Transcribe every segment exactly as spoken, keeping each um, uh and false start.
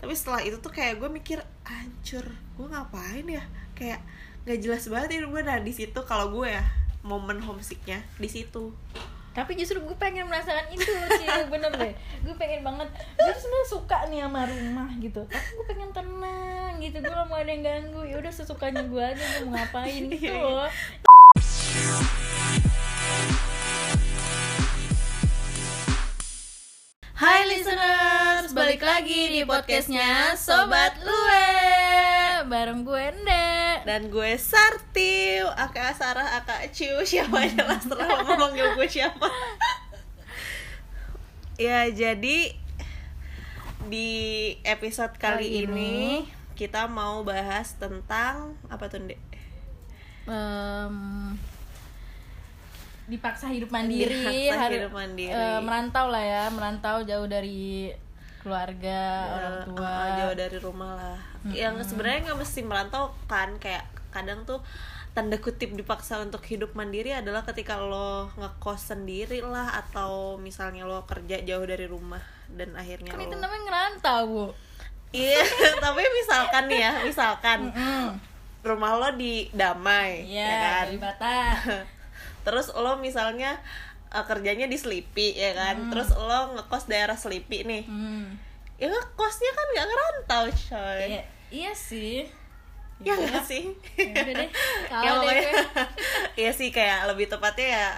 Tapi setelah itu tuh kayak gue mikir, hancur, gue ngapain ya, kayak nggak jelas banget hidup gue. Nah di situ kalau gue ya momen homesicknya di situ. Tapi justru gue pengen merasakan itu, Cil, bener deh. Gue pengen banget, gue sebenernya suka nih sama rumah gitu, tapi gue pengen tenang gitu, gue gak mau ada yang ganggu. Ya udah sesukanya gue aja, gue mau ngapain gitu loh. Hai listeners, balik lagi di podcastnya Sobat Lue, bareng gue Ende dan gue Sartiu, aka Sarah, aka Ciu, siapa aja lah setelah ngomong gue siapa. Ya jadi di episode kali, kali ini, ini kita mau bahas tentang apa tuh, Ndek? Um, dipaksa hidup mandiri, dipaksa hidup mandiri. Uh, merantau lah ya, merantau jauh dari keluarga, ya, orang tua, uh, jauh dari rumah lah. Mm-hmm. Yang sebenarnya nggak mesti merantau kan, kayak kadang tuh tanda kutip dipaksa untuk hidup mandiri adalah ketika lo ngekos sendiri lah, atau misalnya lo kerja jauh dari rumah dan akhirnya kan lo... itu namanya ngerantau, Bu. Iya, tapi misalkan ya, misalkan mm-hmm. rumah lo di Damai, yeah, ya kan, di Batak. Terus lo misalnya Uh, kerjanya di Slipi ya kan, hmm. terus lo ngekos daerah Slipi nih, hmm. ya ngekosnya kan nggak ngerantau, coy. Iya, iya sih, ya nggak sih, ya deh, ya pokoknya, iya sih, kayak lebih tepatnya ya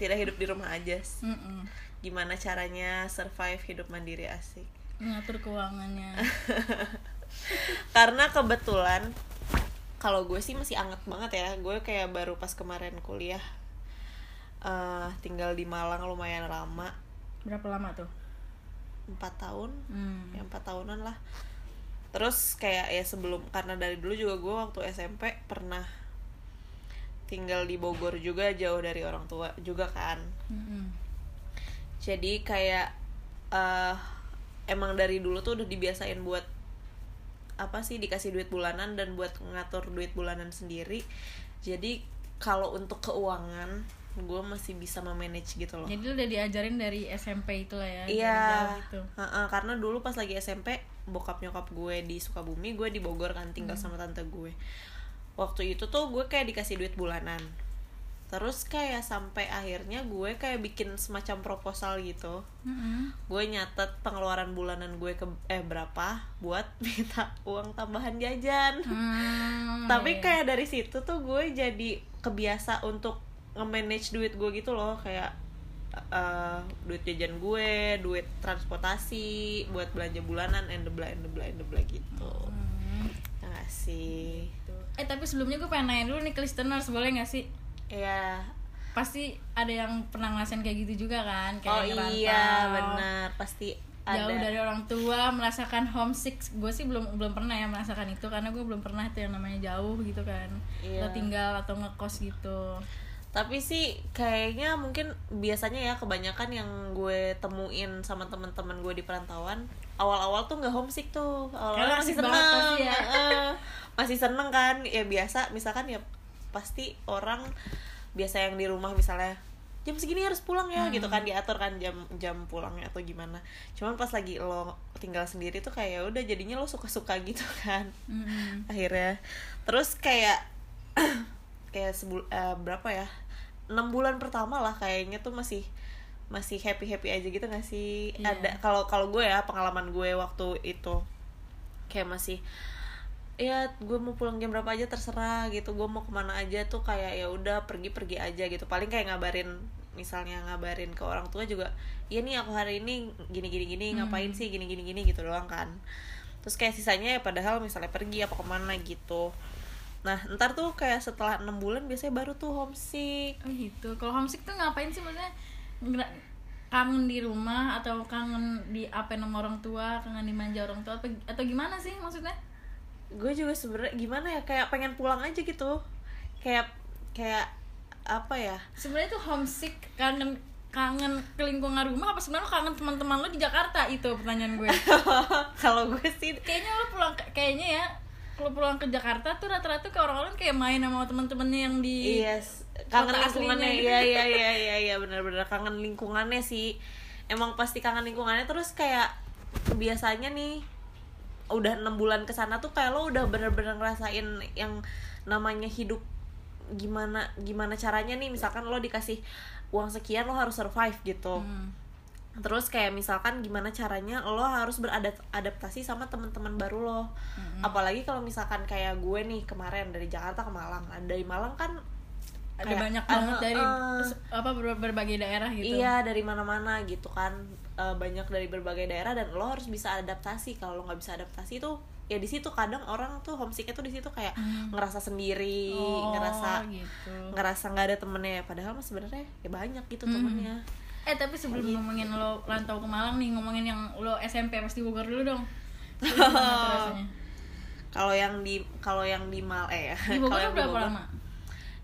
tidak hidup di rumah aja sih. Mm-mm. Gimana caranya survive hidup mandiri, asik, ngatur keuangannya. Karena kebetulan kalau gue sih masih anget banget ya, gue kayak baru pas kemarin kuliah. Uh, tinggal di Malang lumayan lama. Berapa lama tuh? empat tahun. Hmm. Ya empat tahunan lah. Terus kayak ya sebelum, karena dari dulu juga gue waktu S M P pernah tinggal di Bogor juga, jauh dari orang tua juga kan. Hmm. Jadi kayak uh, emang dari dulu tuh udah dibiasain buat apa sih, dikasih duit bulanan dan buat ngatur duit bulanan sendiri. Jadi kalau untuk keuangan gue masih bisa memanage gitu loh. Jadi lu udah diajarin dari S M P itu lah ya. Iya. Gitu. Uh-uh, karena dulu pas lagi S M P bokap nyokap gue di Sukabumi, gue di Bogor kan, tinggal hmm. sama tante gue. Waktu itu tuh gue kayak dikasih duit bulanan. Terus kayak sampai akhirnya gue kayak bikin semacam proposal gitu. Hmm. Gue nyatet pengeluaran bulanan gue ke eh berapa buat minta uang tambahan jajan. Hmm. Tapi kayak dari situ tuh gue jadi kebiasa untuk nge-manage duit gue gitu loh, kayak uh, duit jajan gue, duit transportasi, buat belanja bulanan, and the blah, and the blah, and the blah gitu. Hmm. Ya gak sih? Eh tapi sebelumnya gue pengen nanya dulu nih ke listeners, boleh gak sih? Iya. Pasti ada yang pernah ngerasain kayak gitu juga kan? Kayak oh ngerantau, iya benar, pasti ada. Jauh dari orang tua, merasakan homesick. Gue sih belum belum pernah ya merasakan itu, karena gue belum pernah itu yang namanya jauh gitu kan. Iya. Lo tinggal atau ngekos gitu. Tapi sih kayaknya mungkin biasanya ya kebanyakan yang gue temuin sama teman-teman gue di perantauan, awal-awal tuh nggak homesick tuh, awal-awal masih seneng ya. uh, masih seneng kan ya, biasa misalkan ya pasti orang biasa yang di rumah misalnya jam segini harus pulang ya, hmm. gitu kan, diatur kan jam jam pulangnya atau gimana. Cuman pas lagi lo tinggal sendiri tuh kayak ya udah jadinya lo suka-suka gitu kan. Hmm. Akhirnya terus kayak kayak sebul uh, berapa ya, enam bulan pertama lah kayaknya tuh masih masih happy-happy aja gitu gak sih? Yeah. Ada kalau kalau gue ya, pengalaman gue waktu itu kayak masih ya gue mau pulang jam berapa aja terserah gitu, gue mau kemana aja tuh kayak ya udah pergi-pergi aja gitu. Paling kayak ngabarin, misalnya ngabarin ke orang tua juga, ya nih aku hari ini gini-gini-gini, hmm. ngapain sih gini-gini-gini gitu doang kan. Terus kayak sisanya ya padahal misalnya pergi apa kemana gitu. Nah, ntar tuh kayak setelah enam bulan biasanya baru tuh homesick. Oh gitu. Kalau homesick tuh ngapain sih maksudnya? Kangen di rumah atau kangen di apa sama orang tua, kangen dimanja orang tua atau, atau gimana sih maksudnya? Gue juga sebenarnya gimana ya, kayak pengen pulang aja gitu. Kayak kayak apa ya? Sebenarnya tuh homesick kangen kangen ke lingkungan rumah apa sebenarnya kangen teman-teman lo di Jakarta, itu pertanyaan gue. Kalau gue sih kayaknya lo pulang kayaknya ya kalau pulang ke Jakarta tuh rata-rata ke orang-orang kayak main sama teman-temannya yang di yes. kangen lingkungannya. Iya iya iya iya ya, benar-benar kangen lingkungannya sih. Emang pasti kangen lingkungannya. Terus kayak biasanya nih udah enam bulan kesana tuh kayak lo udah bener-bener ngerasain yang namanya hidup gimana gimana caranya nih, misalkan lo dikasih uang sekian lo harus survive gitu. Hmm. Terus kayak misalkan gimana caranya lo harus beradaptasi sama teman-teman baru lo. Mm-hmm. Apalagi kalau misalkan kayak gue nih kemarin dari Jakarta ke Malang. Nah, dari Malang kan ada kayak, banyak banget uh, dari uh, apa berbagai daerah gitu. Iya, dari mana-mana gitu kan. Uh, banyak dari berbagai daerah dan lo harus bisa adaptasi. Kalau lo nggak bisa adaptasi tuh ya di situ kadang orang tuh homesicknya tuh di situ kayak hmm. ngerasa sendiri, oh, ngerasa gitu. Ngerasa nggak ada temennya. Padahal mas sebenarnya ya banyak gitu hmm. temennya. Eh tapi sebelum oh, gitu. ngomongin lo rantau ke Malang nih, ngomongin yang lo S M P pasti Bogor dulu dong. Kalau yang di kalau yang di Mal eh ya. Di Bogor berapa Bogor, lama?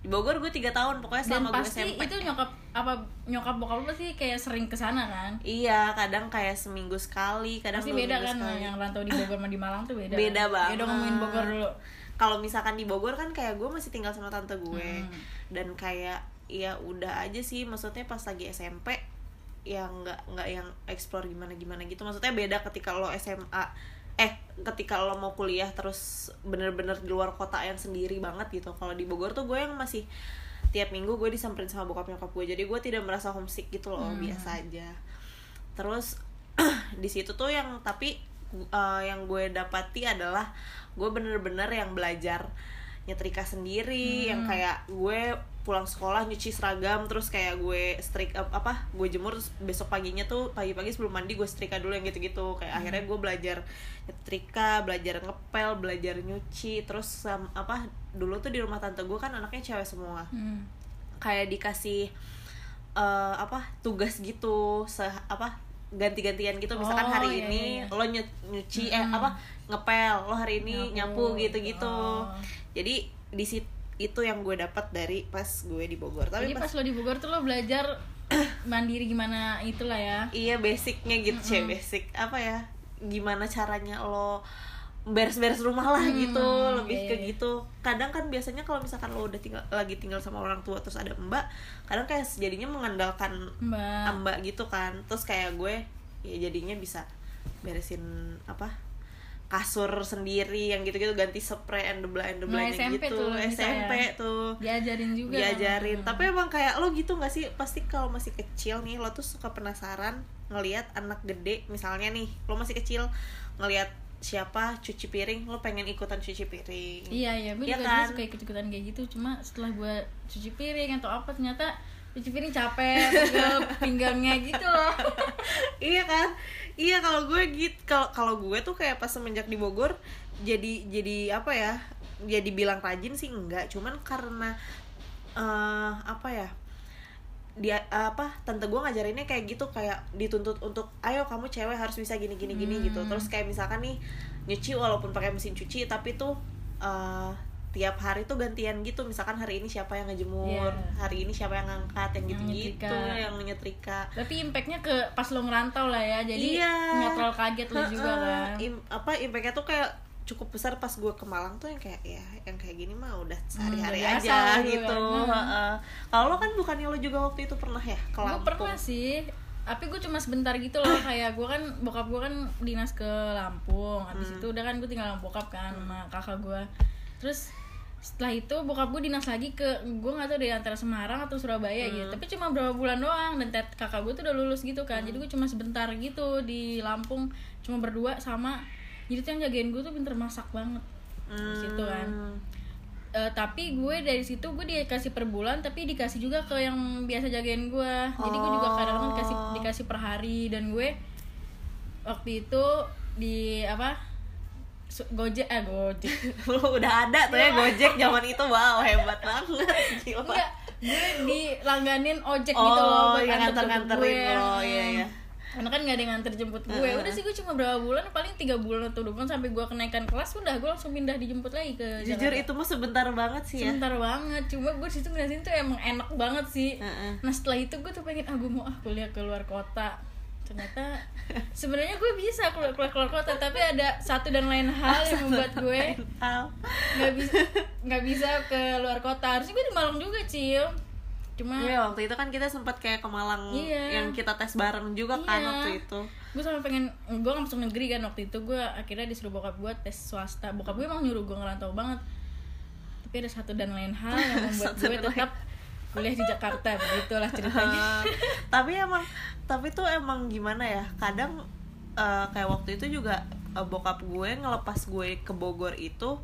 Di Bogor gue tiga tahun pokoknya selama gue S M P. Dan pasti itu nyokap apa nyokap bokap lo pasti kayak sering kesana kan? Iya, kadang kayak seminggu sekali, kadang pasti beda kan sekali. Yang rantau di Bogor sama di Malang tuh beda. Beda banget. Ya udah ngomongin Bogor dulu. Kalau misalkan di Bogor kan kayak gue masih tinggal sama tante gue hmm. dan kayak ya udah aja sih, maksudnya pas lagi S M P yang nggak nggak yang explore gimana gimana gitu, maksudnya beda ketika lo S M A eh ketika lo mau kuliah terus bener-bener di luar kota yang sendiri banget gitu. Kalau di Bogor tuh gue yang masih tiap minggu gue disamperin sama bokap nyokap gue, jadi gue tidak merasa homesick gitu loh, hmm. biasa aja. Terus di situ tuh yang tapi uh, yang gue dapati adalah gue bener-bener yang belajar nyetrika sendiri, hmm. yang kayak gue pulang sekolah nyuci seragam terus kayak gue strik apa gue jemur terus besok paginya tuh pagi-pagi sebelum mandi gue setrika dulu yang gitu-gitu kayak hmm. akhirnya gue belajar nyetrika, belajar ngepel, belajar nyuci. Terus um, apa dulu tuh di rumah tante gue kan anaknya cewek semua, hmm. kayak dikasih uh, apa tugas gitu se apa ganti-gantian gitu, misalkan oh, hari iya, ini iya. lo nyuci hmm. eh apa ngepel, lo hari ini nyapu, nyapu gitu-gitu. Oh. Jadi di situ itu yang gue dapat dari pas gue di Bogor. Tapi jadi pas, pas lo di Bogor tuh lo belajar mandiri gimana itulah ya. Iya, basicnya gitu, mm-hmm. cewek basic apa ya? Gimana caranya lo beres-beres rumah lah gitu, mm-hmm. lebih yeah, ke yeah. gitu. Kadang kan biasanya kalau misalkan lo udah tinggal lagi tinggal sama orang tua terus ada mbak, kadang kayak jadinya mengandalkan mbak, mbak gitu kan. Terus kayak gue ya jadinya bisa beresin apa? kasur sendiri yang gitu-gitu, ganti spray and the blind the blind nah, gitu tuh, S M P ya. Tuh diajarin juga diajarin kan? Tapi emang kayak lo gitu nggak sih, pasti kalau masih kecil nih lo tuh suka penasaran ngelihat anak gede, misalnya nih lo masih kecil ngelihat siapa cuci piring lo pengen ikutan cuci piring. Iya iya gue ya juga kan? Suka ikut-ikutan kayak gitu, cuma setelah gue cuci piring atau apa ternyata cuci piring capek pinggangnya gitu loh. Iya kan. Iya kalau gue gitu, kalau kalau gue tuh kayak pas semenjak di Bogor jadi jadi apa ya, jadi bilang rajin sih enggak, cuman karena uh, apa ya dia apa tante gue ngajarinnya kayak gitu, kayak dituntut untuk ayo kamu cewek harus bisa gini gini gini hmm. gitu. Terus kayak misalkan nih nyuci walaupun pakai mesin cuci tapi tuh uh, tiap hari tuh gantian gitu, misalkan hari ini siapa yang ngejemur, yeah. hari ini siapa yang ngangkat, yang gitu-gitu, yang menyetrika. Tapi impactnya ke pas lo ngerantau lah ya, jadi yeah. nggak terlalu kaget lo juga kan. Im- apa impactnya tuh kayak cukup besar pas gue ke Malang tuh yang kayak ya yang kayak gini mah udah sehari-hari hmm, aja gitu. Nah. Kalau lo kan bukannya lo juga waktu itu pernah ya ke Lampung? Gue pernah sih, tapi gue cuma sebentar gitu loh. Kayak gue kan bokap gue kan dinas ke Lampung, habis hmm. itu udah kan gue tinggal sama bokap kan hmm. sama kakak gue. Terus setelah itu bokap gue dinas lagi ke, gue nggak tahu dari antara Semarang atau Surabaya hmm. gitu, tapi cuma berapa bulan doang. Dan tet kakak gue tuh udah lulus gitu kan, hmm. jadi gue cuma sebentar gitu di Lampung, cuma berdua sama, jadi tuh yang jagain gue tuh pinter masak banget hmm. situ kan. E, tapi gue dari situ gue dikasih per bulan, tapi dikasih juga ke yang biasa jagain gue, jadi gue juga kadang-kadang dikasih dikasih per hari. Dan gue waktu itu di apa Gojek, eh Gojek lo udah ada tuh ya Gojek zaman itu, wow hebat banget gila. Enggak, gue dilangganin ojek oh, gitu loh buat nganter-nganter gue oh, iya, iya. Karena kan gak ada yang nganter jemput gue, uh-huh. udah sih gue cuma berapa bulan, paling tiga bulan atau dua bulan sampai gue kenaikan kelas, udah gue langsung pindah dijemput lagi ke Jakarta. Jujur itu mah sebentar banget sih ya, sebentar banget, cuma gue disitu ngerasain tuh emang enak banget sih. uh-uh. Nah setelah itu gue tuh pengen, ah gue mau ah kuliah ke luar kota. Ternyata sebenarnya gue bisa keluar keluar kota, tapi ada satu dan lain hal yang membuat gue nggak bisa nggak bisa ke luar kota. Harusnya gue di Malang juga, Cil, cuma iya, waktu itu kan kita sempat kayak ke Malang iya. yang kita tes bareng juga iya. kan waktu itu. Gue sampai pengen, gue masuk negeri kan waktu itu, gue akhirnya disuruh bokap gue tes swasta. Bokap gue emang nyuruh gue ngerantau banget, tapi ada satu dan lain hal yang membuat gue tetap kuliah di Jakarta. Begitulah ceritanya. Tapi emang, tapi tuh emang gimana ya, kadang uh, kayak waktu itu juga uh, bokap gue ngelepas gue ke Bogor itu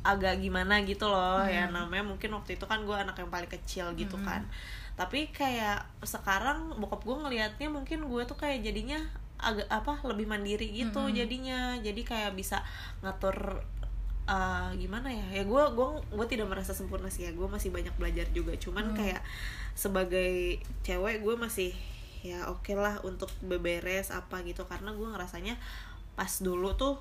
agak gimana gitu loh hmm. ya, namanya mungkin waktu itu kan gue anak yang paling kecil gitu hmm. kan. Tapi kayak sekarang bokap gue ngelihatnya mungkin gue tuh kayak jadinya agak apa lebih mandiri gitu hmm. jadinya, jadi kayak bisa ngatur uh, gimana ya, ya gue gue gue tidak merasa sempurna sih ya, gue masih banyak belajar juga, cuman hmm. kayak sebagai cewek gue masih ya oke okay lah untuk beberes apa gitu, karena gue ngerasanya pas dulu tuh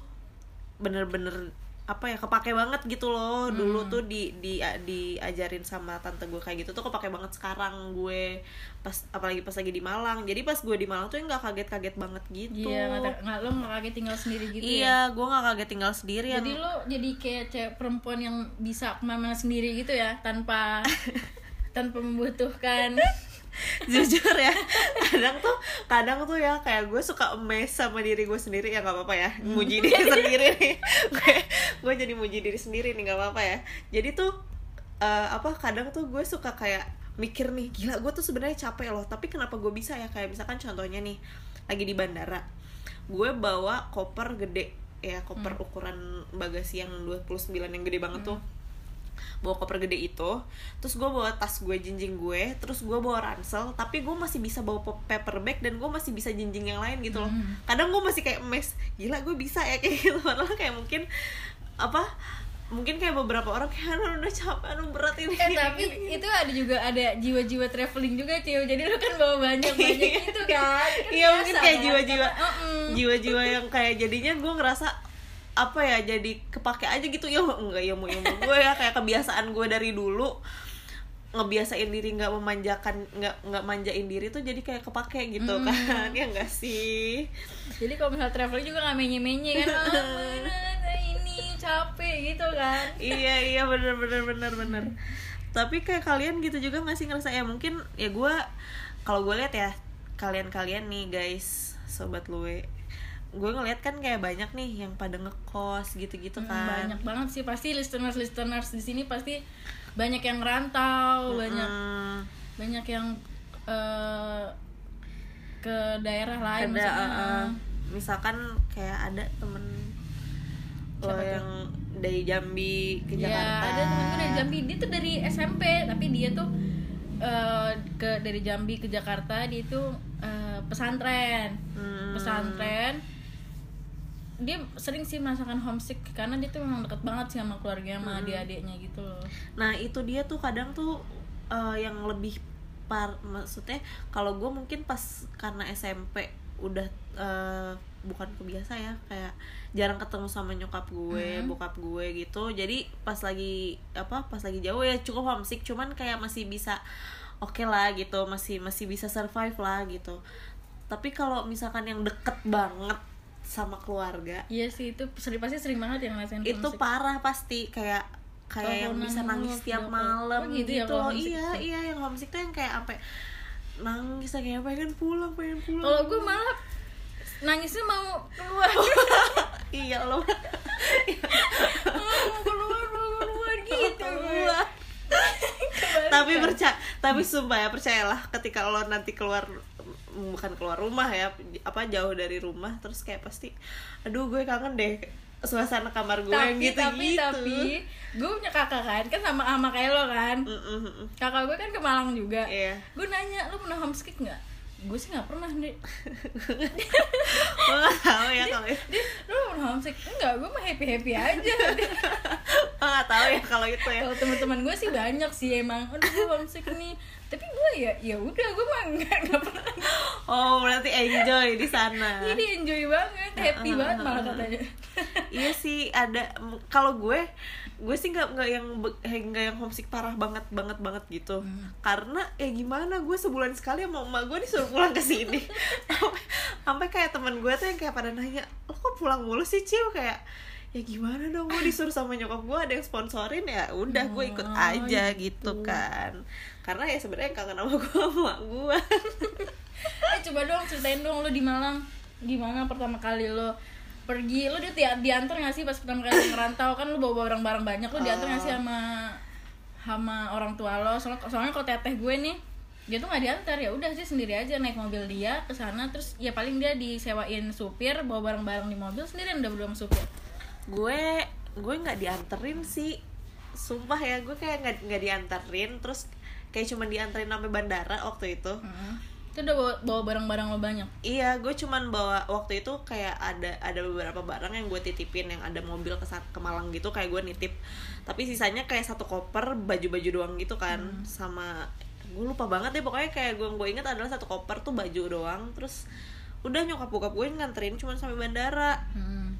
bener-bener apa ya kepake banget gitu loh. Dulu hmm. tuh di di diajarin sama tante gue kayak gitu tuh kepake banget sekarang gue pas, apalagi pas lagi di Malang. Jadi pas gue di Malang tuh enggak kaget-kaget banget gitu. Iya, enggak, lo enggak kaget tinggal sendiri gitu. Iya, ya? Gue enggak kaget tinggal sendiri. Jadi yang... lo jadi kayak cewek perempuan yang bisa kemana-mana sendiri gitu ya, tanpa tanpa membutuhkan. Jujur ya, kadang tuh kadang tuh ya kayak gue suka amazed sama diri gue sendiri. Ya nggak apa-apa ya, muji diri sendiri nih. Gue jadi muji diri sendiri nih, nggak apa-apa ya. Jadi tuh uh, apa kadang tuh gue suka kayak mikir nih, gila gue tuh sebenarnya capek loh, tapi kenapa gue bisa ya. Kayak misalkan contohnya nih, lagi di bandara gue bawa koper gede ya, koper hmm. ukuran bagasi yang dua puluh sembilan yang gede banget hmm. tuh, bawa koper gede itu, terus gue bawa tas gue, jinjing gue, terus gue bawa ransel, tapi gue masih bisa bawa paper bag dan gue masih bisa jinjing yang lain gitu loh. hmm. Kadang gue masih kayak emes, gila gue bisa ya kayak gitu. Padahal kayak mungkin apa mungkin kayak beberapa orang kayak anu udah capek, anu berat ini eh, tapi itu ada juga, ada jiwa-jiwa traveling juga Ciu, jadi lu kan bawa banyak-banyak gitu kan, kan iya mungkin kayak jiwa-jiwa jiwa-jiwa yang kayak jadinya gue ngerasa apa ya, jadi kepake aja gitu ya. Enggak, ya mau gue ya kayak kebiasaan gue dari dulu ngebiasain diri nggak memanjakan, nggak nggak manjain diri tuh jadi kayak kepake gitu mm. kan, ya nggak sih. Jadi kalau misal traveling juga nggak menye-menye kan, oh, mana ini capek gitu kan. Iya iya bener bener bener bener. Tapi kayak kalian gitu juga nggak sih ngerasa ya, mungkin ya gue kalau gue lihat ya kalian-kalian nih guys, sobat luwe, gue ngeliat kan kayak banyak nih yang pada ngekos gitu-gitu kan. Banyak banget sih, pasti listeners listeners di sini pasti banyak yang rantau, mm-hmm. banyak banyak yang uh, ke daerah lain. Ada, uh, misalkan kayak ada temen lo yang dari Jambi ke ya, Jakarta. Ada temen gue dari Jambi, dia tuh dari S M P tapi dia tuh uh, ke dari Jambi ke Jakarta, dia tuh uh, pesantren, hmm. pesantren. Dia sering sih merasakan homesick karena dia tuh memang deket banget sih sama keluarganya, sama hmm. adik-adiknya gitu loh. Nah itu dia tuh kadang tuh uh, yang lebih par, maksudnya kalau gue mungkin pas karena S M P udah uh, bukan kebiasa ya, kayak jarang ketemu sama nyokap gue, hmm. bokap gue gitu. Jadi pas lagi apa, pas lagi jauh ya cukup homesick, cuman kayak masih bisa oke okay lah gitu, masih masih bisa survive lah gitu. Tapi kalau misalkan yang deket banget sama keluarga, iya sih itu sering, pasti sering banget yang ngerasain itu homesick. Parah pasti kayak kayak oh, yang bisa nangis tiap malam oh, gitu, gitu ya, loh homesick. iya iya yang homesick tuh yang kayak sampai nangis kayak pengen pulang pengen pulang. Kalau gue malah nangisnya mau keluar. Iya loh, mau keluar mau keluar gitu gue. Tapi percaya, tapi sumpah ya, percayalah ketika lo nanti keluar, bukan keluar rumah ya, apa jauh dari rumah, terus kayak pasti aduh gue kangen deh suasana kamar gue tapi, yang gitu tapi, gitu tapi gue punya kakak kan, kan sama ama kayak lo kan. Mm-mm. Kakak gue kan ke Malang juga, yeah. Gue nanya lo pernah homesick nggak, gue sih nggak pernah deh. Gue nggak tahu ya kalau itu lo pernah homesick enggak, gue mah happy happy aja. Gue nggak tahu ya kalau itu ya, kalau teman-teman gue sih banyak sih emang aduh gue homesick nih, tapi gue ya ya udah gue mah nggak nggak pernah. Oh berarti enjoy di sana. Jadi enjoy banget, happy uh, banget malah katanya. Iya sih ada, kalau gue gue sih nggak nggak yang nggak yang homesick parah banget banget banget gitu. Hmm. Karena ya gimana, gue sebulan sekali sama emak gue disuruh pulang ke sini. Sampai kayak teman gue tuh yang kayak pada nanya, lo kok pulang mulu sih Ciu, kayak ya gimana dong, gue disuruh sama nyokap gue ada yang sponsorin, ya udah gue ikut aja oh, gitu. gitu kan, karena ya sebenarnya kangen sama gue sama gue. Eh coba dong ceritain dong lo di Malang gimana pertama kali lo pergi, lo di diantar nggak sih pas pertama kali ngerantau kan lo bawa barang-barang banyak, lo diantar nggak sih sama sama orang tua lo? Soalnya soalnya kalau teteh gue nih dia tuh nggak diantar, ya udah sih sendiri aja naik mobil dia ke sana, terus ya paling dia disewain supir bawa barang-barang di mobil sendiri, udah belum supir. Gue gue nggak dianterin sih, sumpah ya gue kayak nggak nggak dianterin, terus kayak cuma dianterin sampai bandara waktu itu. Hmm. Itu udah bawa, bawa barang-barang lo banyak? Iya, gue cuman bawa waktu itu kayak ada ada beberapa barang yang gue titipin, yang ada mobil ke ke Malang gitu kayak gue nitip, tapi sisanya kayak satu koper baju-baju doang gitu kan. Hmm. Sama gue lupa banget deh pokoknya kayak gue gue inget adalah satu koper tuh baju doang, terus udah nyokap bokap gue nganterin cuman sampai bandara. Hmm.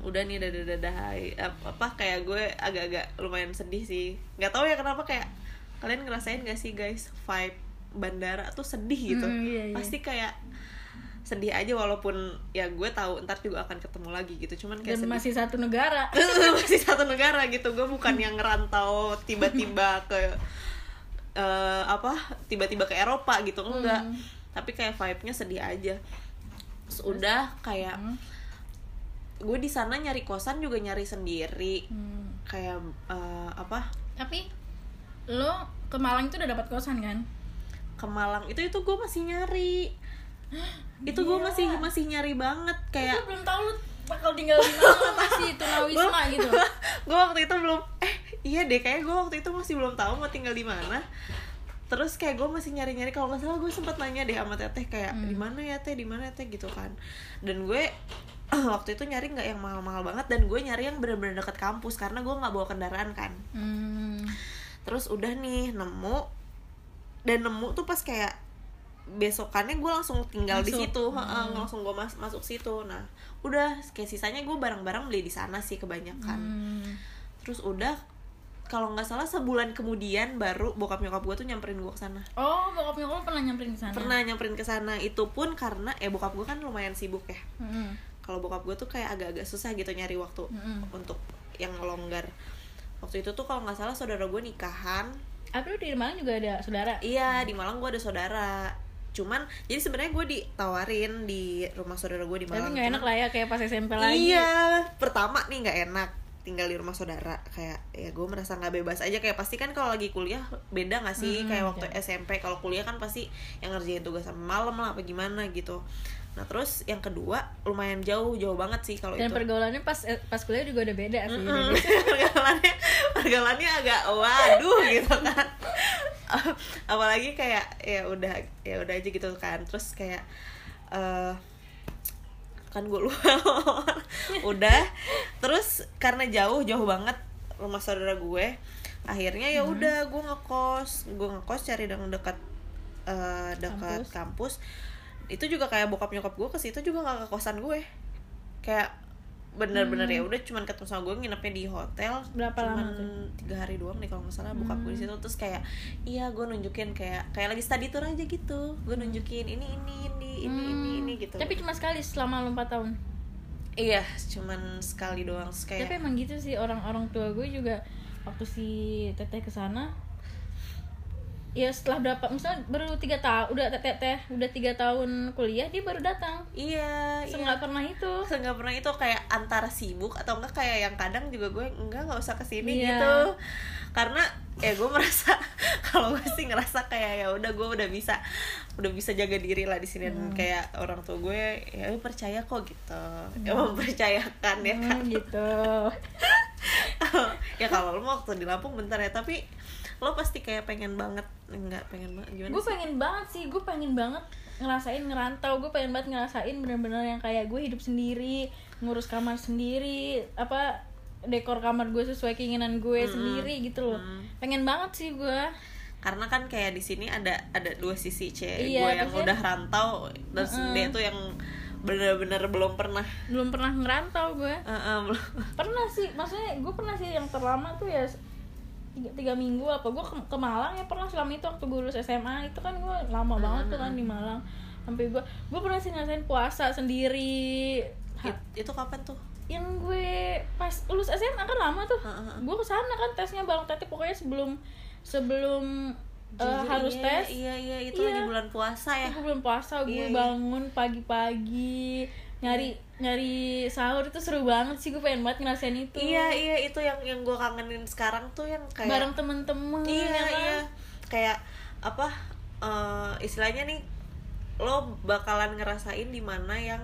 Udah nih dadah dadah apa kayak gue agak-agak lumayan sedih sih, nggak tahu ya kenapa, kayak kalian ngerasain gak sih guys vibe bandara tuh sedih gitu. Mm, iya, iya. Pasti kayak sedih aja, walaupun ya gue tahu ntar juga akan ketemu lagi gitu, cuman kayak dan sedih. Masih satu negara. Masih satu negara gitu, gue bukan yang ngerantau tiba-tiba ke uh, apa tiba-tiba ke Eropa gitu, enggak. Mm. Tapi kayak vibe-nya sedih aja. Terus udah kayak mm. gue di sana nyari kosan juga nyari sendiri. Mm. Kayak uh, apa? Tapi lo ke Malang itu udah dapat kosan kan? Ke Malang itu itu gue masih nyari. Itu gue masih masih nyari banget kayak. Gue belum tahu lu bakal tinggal di mana, masih tunawisma gitu. Gue waktu itu belum eh iya deh kayak gue waktu itu masih belum tahu mau tinggal di mana. Terus kayak gue masih nyari-nyari, kalau nggak salah gue sempat nanya deh sama teteh kayak hmm. di mana ya teh, di mana ya teh gitu kan. Dan gue waktu itu nyari nggak yang mahal-mahal banget, dan gue nyari yang benar-benar dekat kampus karena gue nggak bawa kendaraan kan. Hmm. Terus udah nih nemu, dan nemu tuh pas kayak besokannya gue langsung tinggal masuk. Di situ. Hmm. Langsung gue mas- masuk situ. Nah udah kayak sisanya gue barang-barang beli di sana sih kebanyakan. Hmm. Terus udah kalau nggak salah sebulan kemudian baru bokap nyokap gue tuh nyamperin gue ke sana. Oh, bokap nyokap pernah nyamperin ke sana? Pernah nyamperin ke sana, itu pun karena eh bokap gue kan lumayan sibuk ya. Hmm. Kalau bokap gue tuh kayak agak-agak susah gitu nyari waktu hmm. untuk yang longgar. Waktu itu tuh kalau nggak salah saudara gue nikahan. Apa lu di Malang juga ada saudara? Iya, hmm. di Malang gue ada saudara. Cuman, jadi sebenarnya gue ditawarin di rumah saudara gue di Malang. Tapi gak enak lah ya, kayak pas S M P lagi. Iya, pertama nih gak enak tinggal di rumah saudara. Kayak, ya gue merasa gak bebas aja. Kayak pasti kan kalau lagi kuliah beda gak sih? Hmm, kayak waktu okay. S M P, kalau kuliah kan pasti yang ngerjain tugas sampai malam lah, apa gimana gitu. Nah terus yang kedua lumayan jauh jauh banget sih kalau itu. Dan pergaulannya pas pas kuliah juga udah beda sih. Mm-hmm. pergaulannya pergaulannya agak waduh gitu kan. Apalagi kayak ya udah ya udah aja gitu kan. Terus kayak uh, kan gue lupa. Udah terus karena jauh jauh banget rumah saudara gue, akhirnya ya udah hmm. gue ngekos gue ngekos cari yang dekat uh, dekat kampus, kampus. Itu juga kayak bokap nyokap gue ke situ juga nggak ke kosan gue, kayak bener-bener hmm. ya udah cuman ketemu sama gue nginepnya di hotel. Berapa cuman tiga hari doang nih kalau nggak salah bokap hmm. gue di situ. Terus kayak iya gue nunjukin kayak kayak lagi study tour aja gitu, gue nunjukin ini ini ini ini hmm. ini ini gitu. Tapi cuma sekali selama empat tahun. Iya cuman sekali doang kayak. Tapi emang gitu sih orang-orang tua gue juga waktu si teteh kesana. Ya setelah berapa, misalnya baru tiga tahun, udah teteh, udah tiga tahun kuliah, dia baru datang. Iya, seenggak iya. pernah itu Seenggak pernah itu, kayak antara sibuk atau enggak kayak yang kadang juga gue, enggak, enggak usah kesini iya. gitu. Karena, ya gue merasa, kalau gue sih ngerasa kayak ya udah gue udah bisa Udah bisa jaga diri lah di sini. Hmm. Kayak orang tua gue, ya percaya kok gitu. Hmm. Ya mempercayakan ya kan. Hmm, gitu. Ya kalau lo mau waktu di Lampung bentar ya, tapi lo pasti kayak pengen banget enggak pengen banget gimana? Gue pengen banget sih, gue pengen banget ngerasain ngerantau, gue pengen banget ngerasain bener-bener yang kayak gue hidup sendiri, ngurus kamar sendiri, apa dekor kamar gue sesuai keinginan gue hmm. sendiri gitu loh. Hmm. Pengen banget sih gue. Karena kan kayak di sini ada ada dua sisi c, iya, gue yang udah rantau dan uh-uh. dia tuh yang bener-bener belum pernah belum pernah ngerantau gue. Uh-uh, belum. Pernah sih, maksudnya gue pernah sih yang terlama tuh ya. Tiga, tiga minggu apa gue ke, ke Malang ya pernah selama itu waktu gue lulus S M A itu kan gue lama banget tuh kan di Malang sampai gue gue pernah sih ngerasain puasa sendiri. It, itu kapan tuh? yang gue pas lulus S M A kan lama tuh, uh-huh. gue kesana kan tesnya bareng Tati, pokoknya sebelum sebelum uh, harus iya, tes iya iya itu iya. lagi bulan puasa ya itu bulan puasa gue iya, iya. bangun pagi-pagi nyari nyari sahur, itu seru banget sih, gue pengen banget ngerasain itu. Iya iya itu yang yang gue kangenin sekarang tuh, yang kayak bareng temen-temen iya ya kan? Iya kayak apa uh, istilahnya nih, lo bakalan ngerasain di mana yang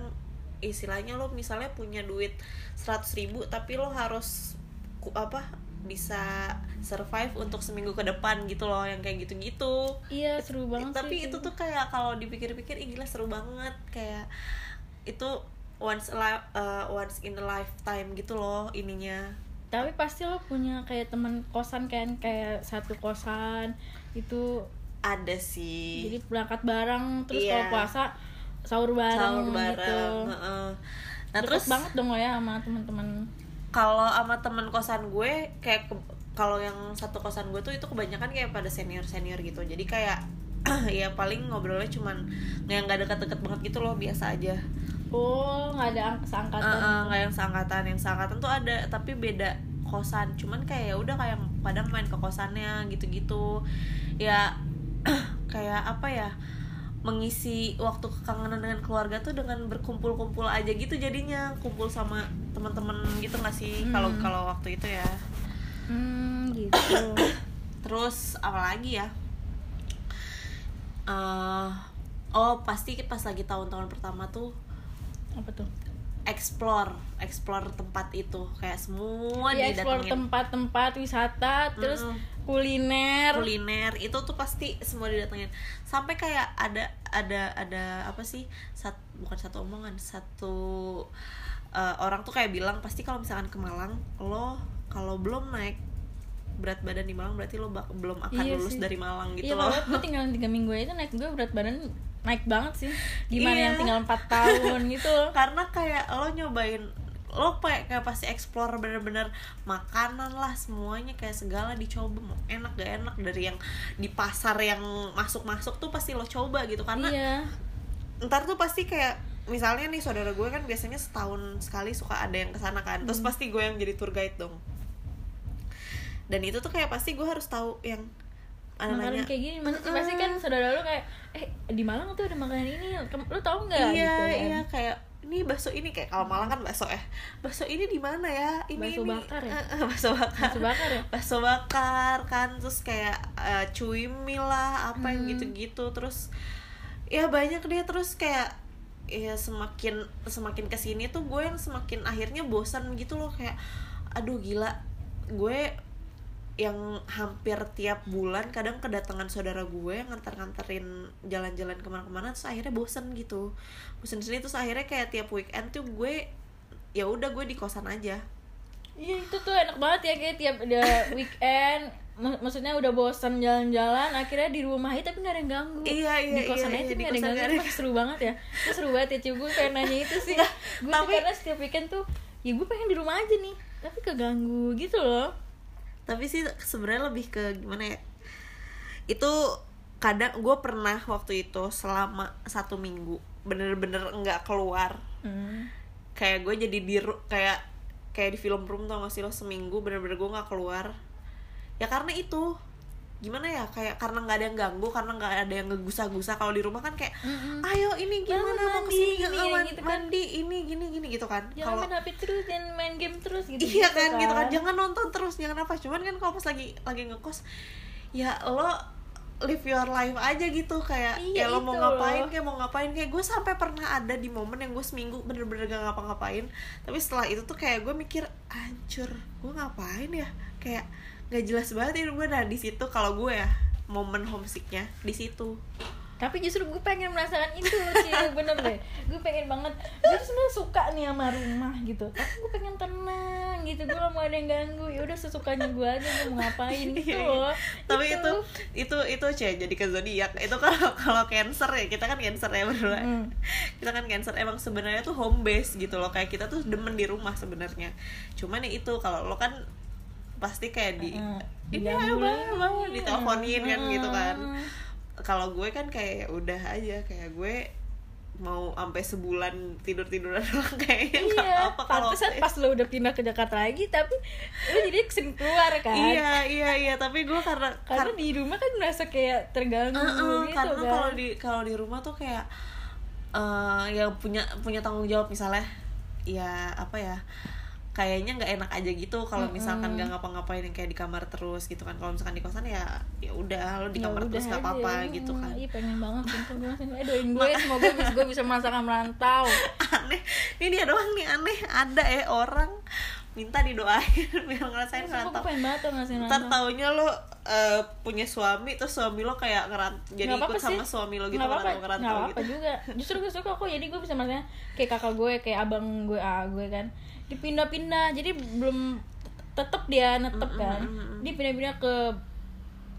istilahnya lo misalnya punya duit seratus ribu tapi lo harus apa bisa survive untuk seminggu ke depan gitu loh, yang kayak gitu-gitu. Iya seru banget. Tapi sih, itu tuh kayak kalau dipikir-pikir ih gila seru banget, kayak itu once li- uh, once in a lifetime gitu loh ininya. Tapi pasti lo punya kayak teman kosan kan, kayak satu kosan itu ada sih. Jadi berangkat bareng terus yeah. kalau puasa sahur bareng, sahur bareng gitu. Uh-uh. Nah terus banget dong lo ya sama teman-teman. Kalau sama teman kosan gue kayak ke- kalau yang satu kosan gue tuh itu kebanyakan kayak pada senior-senior gitu. Jadi kayak ya paling ngobrolnya cuman yang enggak deket-deket banget gitu loh, biasa aja. Oh, enggak ada seangkatan. Heeh, uh-uh, yang seangkatan. Yang seangkatan tuh ada tapi beda kosan. Cuman kayak ya udah kayak pada main ke kosannya gitu-gitu. Ya kayak apa ya? Mengisi waktu kekangenan dengan keluarga tuh dengan berkumpul-kumpul aja gitu jadinya, kumpul sama teman-teman gitu nggak sih kalau hmm. kalau waktu itu ya hmm, gitu. Terus apalagi ya uh, oh pasti pas lagi tahun-tahun pertama tuh apa tuh explore explore tempat itu kayak semua ya, didatengin, explore tempat-tempat wisata terus mm-hmm. kuliner kuliner itu tuh pasti semua didatengin, sampai kayak ada ada ada apa sih sat, bukan satu omongan satu uh, orang tuh kayak bilang pasti kalau misalkan ke Malang lo kalau belum naik berat badan di Malang berarti lo bak- belum akan iya lulus sih. Dari Malang gitu iya, loh iya tinggal tiga minggu aja naik gue berat badan naik banget sih, gimana iya. yang tinggal empat tahun gitu karena kayak lo nyobain lo kayak, kayak pasti explore bener-bener makanan lah semuanya kayak segala dicoba, mau enak gak enak dari yang di pasar yang masuk-masuk tuh pasti lo coba gitu karena iya. ntar tuh pasti kayak misalnya nih saudara gue kan biasanya setahun sekali suka ada yang kesana kan, terus hmm. pasti gue yang jadi tour guide dong, dan itu tuh kayak pasti gue harus tahu yang makanan kayak gini mana sih, pasti kan saudara lo kayak eh di Malang tuh ada makanan ini lo tau nggak iya gitu, kan? Iya kayak ini bakso ini kayak kalau Malang kan bakso eh bakso ini di mana ya ini bakso bakar ini. Ya uh, bakso bakar bakso bakar ya bakso bakar kan terus kayak uh, cuimil lah apa hmm. yang gitu-gitu terus ya banyak deh. Terus kayak ya semakin semakin kesini tuh gue yang semakin akhirnya bosan gitu loh, kayak aduh gila gue yang hampir tiap bulan kadang kedatangan saudara gue nganter-nganterin jalan-jalan kemana-kemana terus akhirnya bosen gitu, bosen sini terus akhirnya kayak tiap weekend tuh gue ya udah gue di kosan aja. Iya itu tuh enak banget ya kayak tiap ada weekend mak- maksudnya udah bosen jalan-jalan akhirnya di rumah aja tapi nggak ada yang ganggu. Iya iya di kosan iya, aja iya, nggak ada yang ganggu itu seru banget ya, itu seru banget ya cuy, gue pengen nanya itu sih nah, gue tapi... karena setiap weekend tuh ya gue pengen di rumah aja nih tapi keganggu gitu loh. Tapi sih sebenarnya lebih ke gimana ya, itu kadang gue pernah waktu itu selama satu minggu bener-bener nggak keluar mm. kayak gue jadi di kayak kayak di film room tau gak sih lo, seminggu bener-bener gue nggak keluar ya karena itu gimana ya kayak karena nggak ada yang ganggu, karena nggak ada yang ngegusa-gusa. Kalau di rumah kan kayak mm-hmm. ayo ini gimana mau kesini mandi, mandi, gitu kan. mandi ini gini gini gitu kan, jangan kalo... main H P terus, jangan main game terus gitu iya gitu kan, kan gitu kan, jangan nonton terus, jangan apa. Cuman kan kalau pas lagi lagi ngekos ya lo live your life aja gitu kayak iya, ya lo mau ngapain loh. kayak mau ngapain kayak gue sampai pernah ada di momen yang gue seminggu bener-bener gak ngapa-ngapain, tapi setelah itu tuh kayak gue mikir hancur gue ngapain ya, kayak nggak jelas banget hidup gue. Nah di situ kalau gue ya momen homesicknya di situ. Tapi justru gue pengen merasakan itu sih bener deh, gue pengen banget. Gue sebenarnya suka nih sama rumah gitu, tapi gue pengen tenang gitu, gue gak mau ada yang ganggu. Ya udah sesukanya gue aja gue mau ngapain gitu loh. Tapi itu itu itu cah jadi ke zodiak itu kalau kalau Cancer ya, kita kan Cancer ya berdua hmm. kita kan Cancer emang sebenarnya tuh home base gitu loh, kayak kita tuh demen di rumah sebenarnya. Cuman ya itu kalau lo kan pasti kayak di uh, ini ayo bang bang diteleponin uh, kan gitu kan. Kalau gue kan kayak udah aja kayak gue mau sampai sebulan tidur-tiduran doang kayaknya. Iya, apa kalau pas lo udah pindah ke Jakarta lagi tapi lo jadi sering keluar kan. Iya, iya, iya, tapi gue karena karena kar- di rumah kan merasa kayak terganggu uh-uh, gitu karena kan. Karena kalau di kalau di rumah tuh kayak uh, yang punya punya tanggung jawab misalnya ya apa ya? Kayaknya nggak enak aja gitu kalau misalkan nggak mm-hmm. ngapa-ngapain yang kayak di kamar terus gitu kan. Kalau misalkan di kosan ya ya udah lo di kamar ya terus nggak apa-apa ya, gitu kan. Iya pengen banget pintu gue sini doain gue semoga bis gue bisa masakan merantau. Aneh ini dia doang nih aneh ada ya orang minta didoain biar ngerasain ya, merantau. Ntar taunya lo uh, punya suami terus suami lo kayak ngerant jadi ikut sih. Sama suami lo gitu merantau merantau gitu. Nggak apa-apa juga. Justru gue suka kok jadi gue bisa masakan kayak kakak gue kayak abang gue ah gue kan. Dipindah-pindah jadi belum tetep dia netep kan dia pindah-pindah ke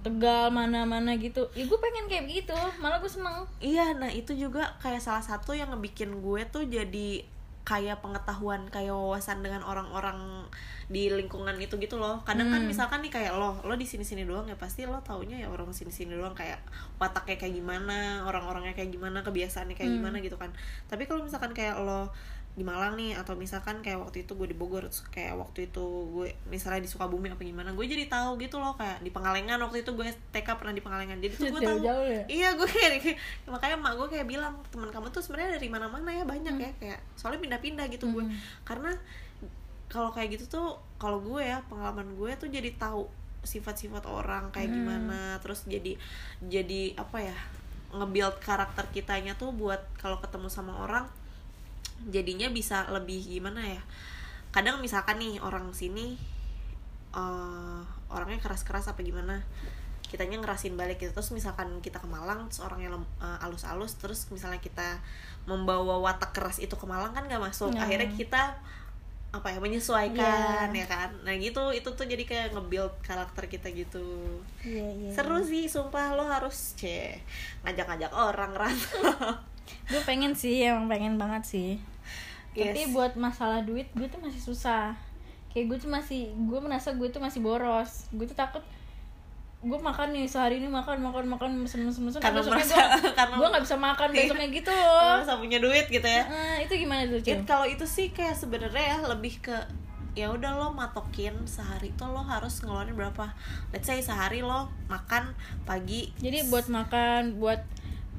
Tegal mana-mana gitu ya gue pengen kayak gitu malah gue seneng. Iya nah itu juga kayak salah satu yang ngebikin gue tuh jadi kayak pengetahuan kayak wawasan dengan orang-orang di lingkungan itu gitu loh kadang hmm. kan misalkan nih kayak lo lo di sini-sini doang ya pasti lo taunya ya orang sini-sini doang kayak wataknya kayak gimana orang-orangnya kayak gimana kebiasaannya kayak hmm. gimana gitu kan tapi kalau misalkan kayak lo di Malang nih atau misalkan kayak waktu itu gue di Bogor kayak waktu itu gue misalnya di Sukabumi apa gimana gue jadi tahu gitu loh kayak di Pengalengan waktu itu gue T K pernah di Pengalengan jadi tuh gue tahu ya? Iya gue kayak makanya emak gue kayak bilang teman kamu tuh sebenarnya dari mana-mana ya banyak hmm. ya kayak soalnya pindah-pindah gitu hmm. gue karena kalau kayak gitu tuh kalau gue ya pengalaman gue tuh jadi tahu sifat-sifat orang kayak hmm. gimana terus jadi jadi apa ya nge-build karakter kitanya tuh buat kalau ketemu sama orang jadinya bisa lebih gimana ya kadang misalkan nih orang sini uh, orangnya keras-keras apa gimana kitanya ngerasin balik gitu terus misalkan kita ke Malang terus orangnya uh, alus-alus terus misalnya kita membawa watak keras itu ke Malang kan gak masuk yeah. akhirnya kita apa ya menyesuaikan yeah. ya kan nah gitu itu tuh jadi kayak nge-build karakter kita gitu yeah, yeah. Seru sih sumpah lo harus ceh ngajak-ngajak orang rantau. Gue pengen sih, emang pengen banget sih yes. Tapi buat masalah duit, gue tuh masih susah. Kayak gue tuh masih, gue merasa gue tuh masih boros. Gue tuh takut, gue makan nih, sehari ini makan, makan, makan, mesen-mesen-mesen besoknya gue, gue gak bisa makan besoknya gitu loh. Karena punya duit gitu ya uh, itu gimana tuh, Cil? Kalau itu sih kayak sebenarnya ya, lebih ke ya udah lo matokin sehari tuh lo harus ngeluarin berapa. Let's say sehari lo makan pagi. Jadi buat makan, buat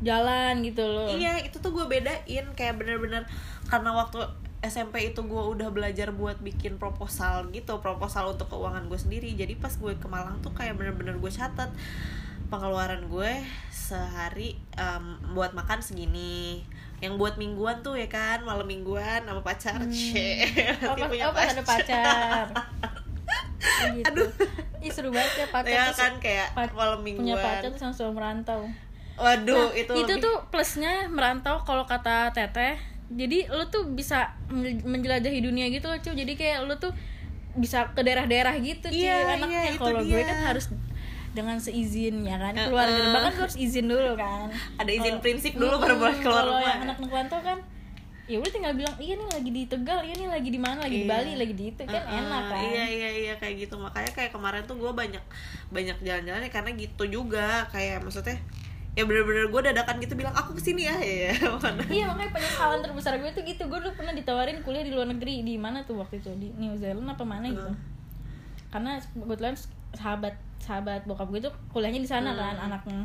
jalan gitu loh. Iya itu tuh gue bedain kayak bener-bener karena waktu S M P itu gue udah belajar buat bikin proposal gitu proposal untuk keuangan gue sendiri jadi pas gue ke Malang tuh kayak bener-bener gue catat pengeluaran gue sehari um, buat makan segini yang buat mingguan tuh ya kan malam mingguan sama pacar hmm. ceh nanti oh, punya oh, pacar, ada pacar. Gitu. Aduh ih seru banget ya pacar ya kan kayak pat- malam mingguan punya pacar tuh langsung merantau. Waduh, nah, itu itu lebih... tuh plusnya merantau kalau kata Teteh. Jadi lu tuh bisa menjelajahi dunia gitu loh, Cil. Jadi kayak lu tuh bisa ke daerah-daerah gitu, Cil. Yeah, enaknya yeah, kalau gue kan harus dengan seizinnya kan. Keluar uh-uh. gerbang kan gue harus izin dulu kan. Ada izin kalo, prinsip dulu baru boleh keluar rumah. Kalau yang anak merantau kan ya udah tinggal bilang, "Iya nih lagi di Tegal, iya nih lagi di mana, lagi yeah. di Bali, lagi di itu." Kan uh-uh. enak kan. Iya yeah, iya yeah, iya yeah, kayak gitu. Makanya kayak kemarin tuh gue banyak banyak jalan-jalan ya karena gitu juga kayak maksudnya ya bener-bener gue dadakan gitu bilang aku kesini ya ya iya makanya penyesalan terbesar gue tuh gitu gue dulu pernah ditawarin kuliah di luar negeri di mana tuh waktu itu di New Zealand apa mana gitu uh. karena kebetulan sahabat sahabat bokap gue tuh kuliahnya di sana uh. kan anaknya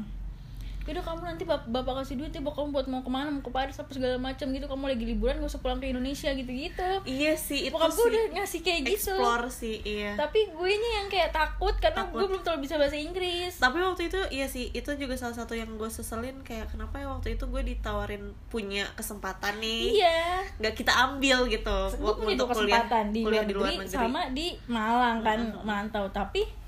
yaudah kamu nanti bap- bapak kasih duit ya bapak kamu buat mau kemana mau ke Paris apa segala macam gitu kamu lagi liburan gak usah pulang ke Indonesia gitu-gitu iya sih itu bokap gue udah ngasih kayak gitu explore sih iya tapi gue nya yang kayak takut karena takut. Gue belum terlalu bisa bahasa Inggris tapi waktu itu iya sih itu juga salah satu yang gue seselin kayak kenapa ya waktu itu gue ditawarin punya kesempatan nih iya gak kita ambil gitu gue punya dua kesempatan kuliah, di, luar di luar negeri sama di Malang kan mm-hmm. merantau tapi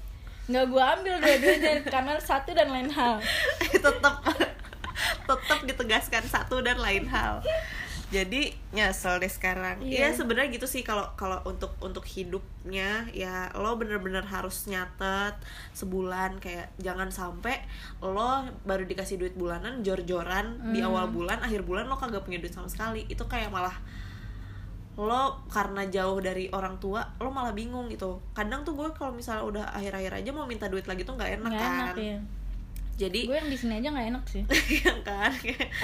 nggak gue ambil dua-duanya karena satu dan lain hal tetap tetap ditegaskan satu dan lain hal jadi nyesel deh sekarang yeah. ya sebenarnya gitu sih kalau kalau untuk untuk hidupnya ya lo bener-bener harus nyatet sebulan kayak jangan sampai lo baru dikasih duit bulanan jor-joran mm. di awal bulan akhir bulan lo kagak punya duit sama sekali itu kayak malah lo karena jauh dari orang tua lo malah bingung gitu kadang tuh gue kalau misalnya udah akhir-akhir aja mau minta duit lagi tuh nggak enak gak kan enak, ya. Jadi gue yang di sini aja nggak enak sih. Iya kan.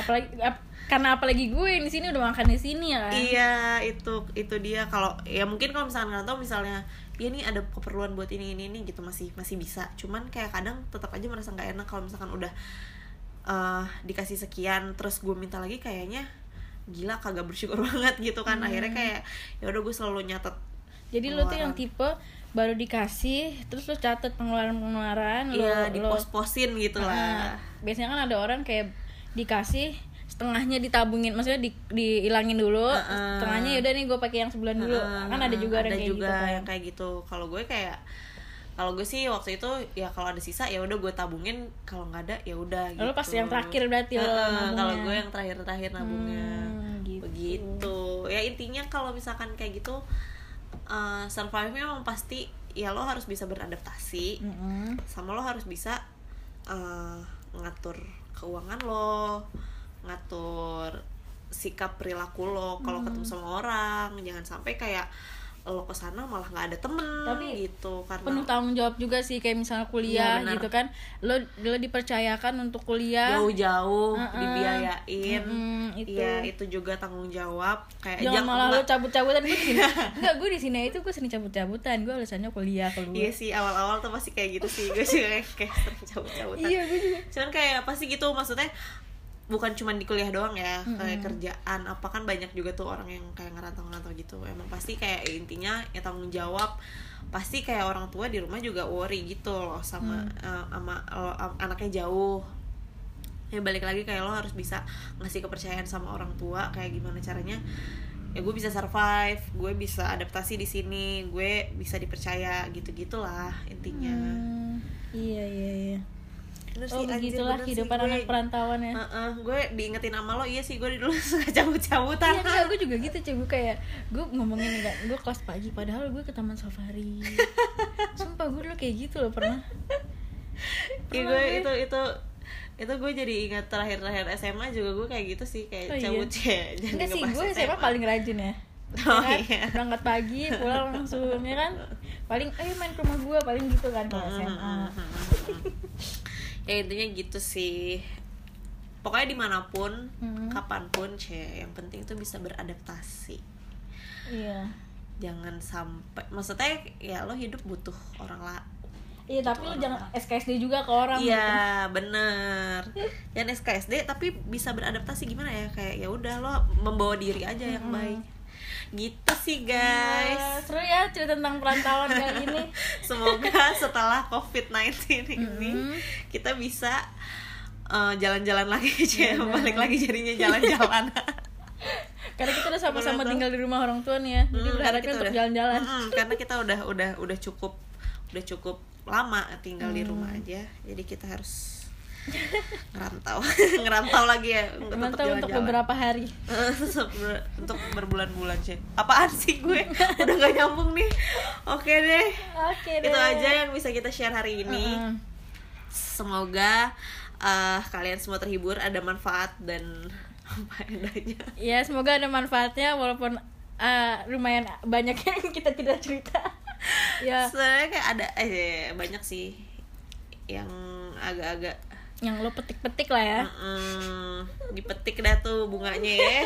Apalagi ap, karena apalagi gue yang di sini udah makan di sini ya kan. Iya, itu itu dia. Kalau ya mungkin kalau misalkan nggak tahu misalnya ya nih ada keperluan buat ini ini ini gitu masih masih bisa. Cuman kayak kadang tetap aja merasa nggak enak kalau misalkan udah uh, dikasih sekian terus gue minta lagi kayaknya gila kagak bersyukur banget gitu kan. Hmm. Akhirnya kayak ya udah gue selalu nyatet. Jadi lo tuh yang tipe baru dikasih terus lo catat pengeluaran-pengeluaran, iya, lo dipos-posin gitu lah. Uh, biasanya kan ada orang kayak dikasih setengahnya ditabungin, maksudnya di dihilangin dulu, uh-uh. setengahnya yaudah nih gue pakai yang sebulan dulu. Uh-uh. Kan ada juga ada yang kayak juga gitu kan. Yang kayak gitu. Kalau gue kayak kalau gue sih waktu itu ya kalau ada sisa ya udah gue tabungin, kalau nggak ada ya udah gitu. Lo pas yang terakhir berarti lo nabungnya. Kalau gue yang terakhir-terakhir nabungnya. Hmm, gitu. Begitu. Ya intinya kalau misalkan kayak gitu uh, survive-nya memang pasti ya lo harus bisa beradaptasi. Mm-hmm. Sama lo harus bisa uh, ngatur keuangan lo, ngatur sikap perilaku lo kalau mm-hmm. ketemu sama orang. Jangan sampai kayak lo kesana malah nggak ada temen. Tapi gitu karena penuh tanggung jawab juga sih, kayak misalnya kuliah ya, gitu kan, lo lo dipercayakan untuk kuliah jauh-jauh, uh-uh. dibiayain, uh-uh, itu. Ya itu juga tanggung jawab. Kayak jangan jang, malah lo cabut-cabutan. Gue di sini nggak gue di sini itu gue sering cabut-cabutan, gue alasannya kuliah keluar. Iya sih awal-awal tuh pasti kayak gitu sih gue sih kayak sering cabut-cabutan. Iya gue juga. Cuman kayak pasti gitu, maksudnya bukan cuma di kuliah doang ya, kayak mm-hmm. kerjaan apa kan banyak juga tuh orang yang kayak ngerantau-ngerantau gitu. Emang pasti kayak intinya ya tanggung jawab. Pasti kayak orang tua di rumah juga worry gitu loh sama mm. uh, sama uh, anaknya jauh. Ya balik lagi kayak lo harus bisa ngasih kepercayaan sama orang tua, kayak gimana caranya ya gue bisa survive, gue bisa adaptasi di sini, gue bisa dipercaya gitu-gitulah intinya. Mm. Iya iya iya. Bener oh sih, begitulah kehidupan anak perantauan ya. Uh-uh, gue diingetin sama lo, iya sih gue dulu suka cabut-cabutan. Iya enggak, gue juga gitu coba kayak gue ngomongin enggak, gue kelas pagi padahal gue ke taman safari. Sumpah gue dulu kayak gitu loh pernah. Iya gue itu itu itu gue jadi ingat terakhir-terakhir S M A juga gue kayak gitu sih, kayak oh, cabut iya. ya. Enggak sih, gue S M A paling rajin ya. Oh, kan? Iya. Berangkat pagi pulang langsung ya kan. Paling eh main ke rumah gue paling gitu kan kalau S M A. Ya intinya gitu sih, pokoknya dimanapun hmm. kapanpun c yang penting itu bisa beradaptasi. Iya, jangan sampai maksudnya ya lo hidup butuh orang lah. Iya tapi lo jangan S K S D juga ke orang. Iya bener, jangan S K S D tapi bisa beradaptasi gimana ya, kayak ya udah lo membawa diri aja yang hmm. baik gitu sih guys. Ya, seru ya cerita tentang perantauan kali ini. Semoga setelah covid sembilan belas ini mm-hmm. kita bisa uh, jalan-jalan lagi aja, ya, balik lagi jadinya jalan-jalan. Karena kita udah sama-sama Beneran. tinggal di rumah orang tua nih ya, hmm, jadi berharapnya untuk udah, jalan-jalan. Mm, karena kita udah udah udah cukup udah cukup lama tinggal hmm. di rumah aja, jadi kita harus ngerantau ngerantau lagi ya, ngerantau untuk beberapa hari, untuk berbulan-bulan sih. Apaan sih gue udah gak nyambung nih. Oke deh, oke deh, itu aja yang bisa kita share hari ini. Uh-uh. Semoga uh, kalian semua terhibur, ada manfaat dan apa adanya ya. Semoga ada manfaatnya walaupun uh, lumayan banyak yang kita tidak cerita ya. Sebenarnya kayak ada eh banyak sih yang agak-agak yang lo petik-petik lah ya. Mm-mm, dipetik dah tuh bunganya ya,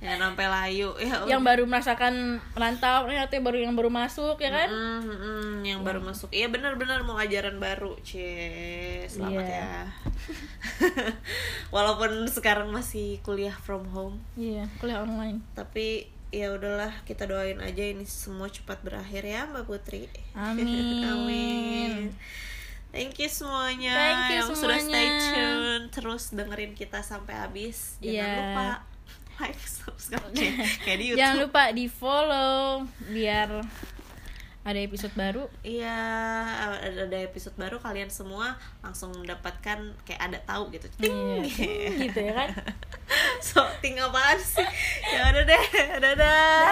jangan sampai layu ya, um. yang baru merasakan merantau atau yang baru yang baru masuk ya kan. Mm-mm, yang yeah. baru masuk iya benar-benar mau ajaran baru cie, selamat yeah. ya. Walaupun sekarang masih kuliah from home, iya yeah, kuliah online, tapi ya udahlah kita doain aja ini semua cepat berakhir ya Mbak Putri. Amin. Amin. Thank you semuanya Thank you yang semuanya. Sudah stay tune terus dengerin kita sampai habis. Jangan yeah. lupa like, subscribe kayak di YouTube. Jangan lupa di follow biar ada episode baru. Iya, yeah, ada episode baru kalian semua langsung mendapatkan kayak ada tahu gitu. Ting yeah. gitu ya kan. So ting apaan sih? Ya udah deh, dadah.